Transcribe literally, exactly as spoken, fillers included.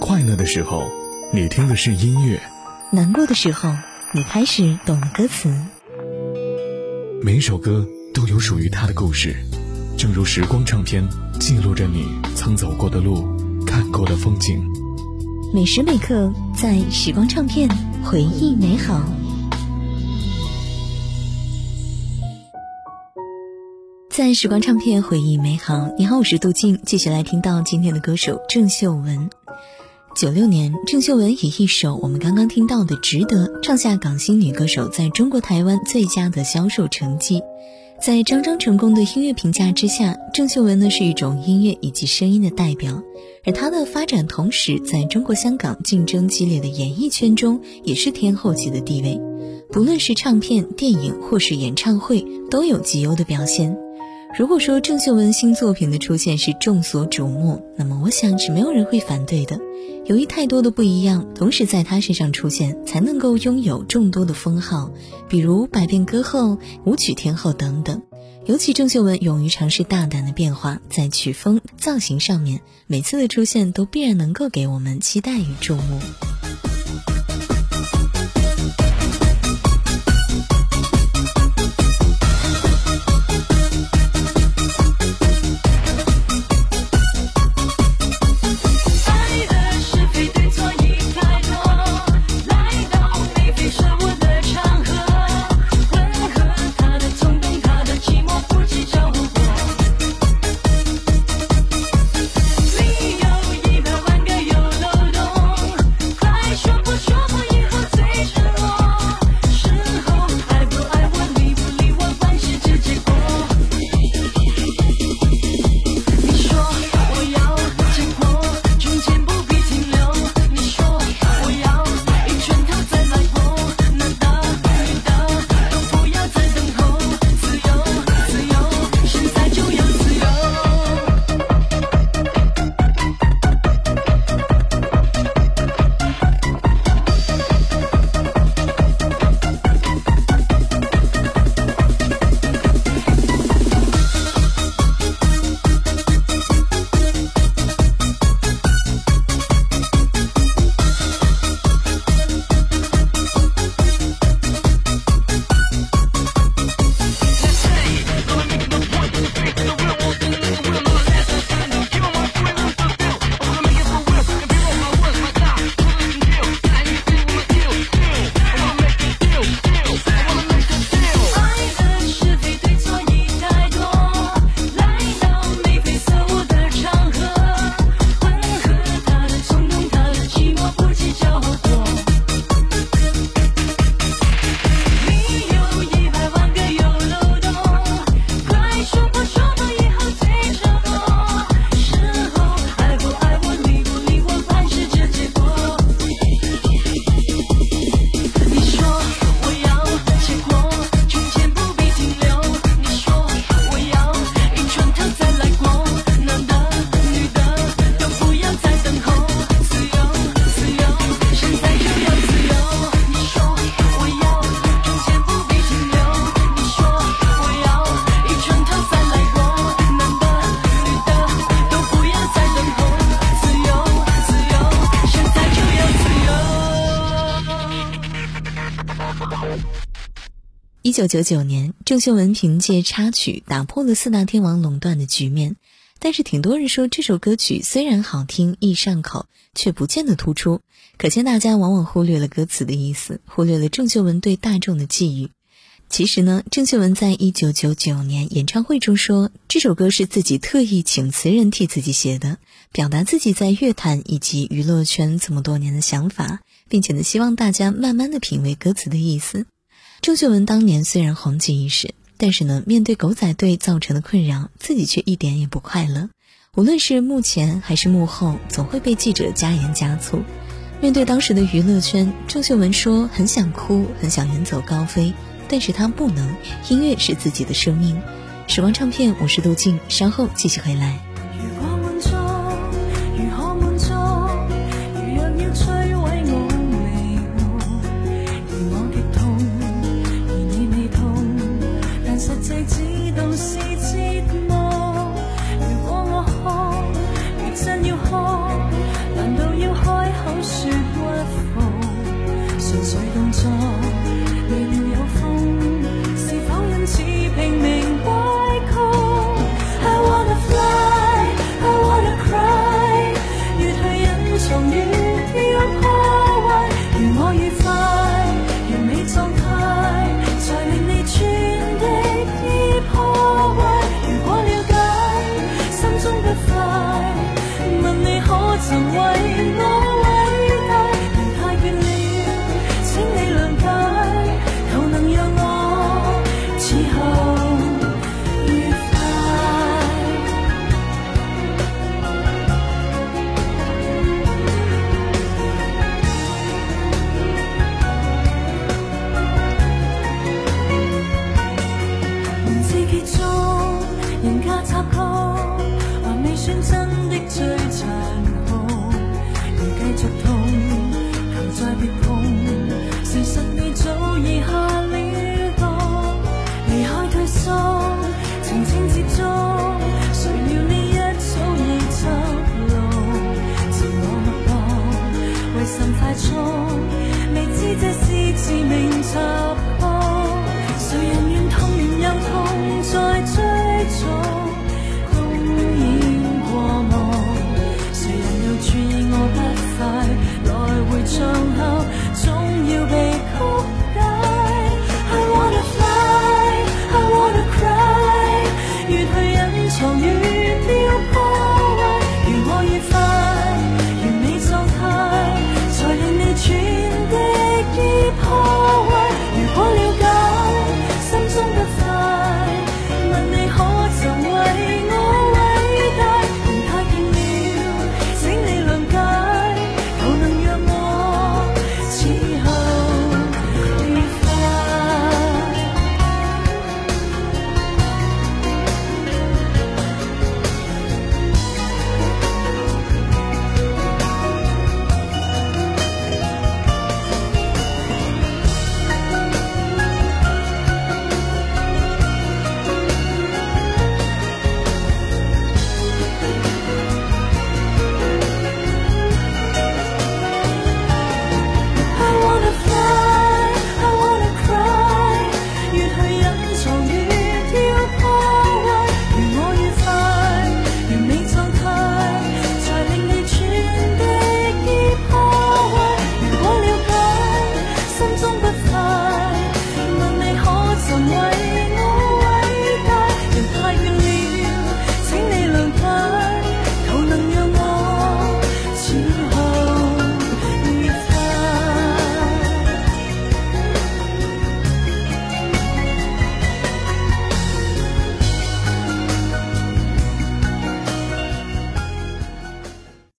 快乐的时候，你听的是音乐；难过的时候，你开始懂了歌词。每首歌都有属于它的故事，正如时光唱片记录着你曾走过的路，看过的风景。每时每刻，在时光唱片回忆美好。在时光唱片回忆美好，你好，我是杜静，继续来听到今天的歌手郑秀文。九六年，郑秀文以一首我们刚刚听到的《值得》创下港星女歌手在中国台湾最佳的销售成绩。在张张成功的音乐评价之下，郑秀文呢是一种音乐以及声音的代表，而她的发展同时在中国香港竞争激烈的演艺圈中也是天后级的地位，不论是唱片、电影或是演唱会都有极优的表现。如果说郑秀文新作品的出现是众所瞩目，那么我想是没有人会反对的。由于太多的不一样同时在她身上出现，才能够拥有众多的封号，比如百变歌后、舞曲天后等等。尤其郑秀文勇于尝试大胆的变化，在曲风、造型上面，每次的出现都必然能够给我们期待与注目。一九九九年，郑秀文凭借插曲打破了四大天王垄断的局面，但是挺多人说这首歌曲虽然好听易上口，却不见得突出，可见大家往往忽略了歌词的意思，忽略了郑秀文对大众的寄语。其实呢，郑秀文在一九九九年演唱会中说，这首歌是自己特意请词人替自己写的，表达自己在乐坛以及娱乐圈这么多年的想法，并且呢，希望大家慢慢的品味歌词的意思。郑秀文当年虽然红极一时，但是呢，面对狗仔队造成的困扰，自己却一点也不快乐。无论是幕前还是幕后，总会被记者加盐加醋。面对当时的娱乐圈，郑秀文说很想哭，很想远走高飞，但是她不能，音乐是自己的生命。时光唱片，我是杜静，稍后继续回来。谁人愿痛完又痛，再追？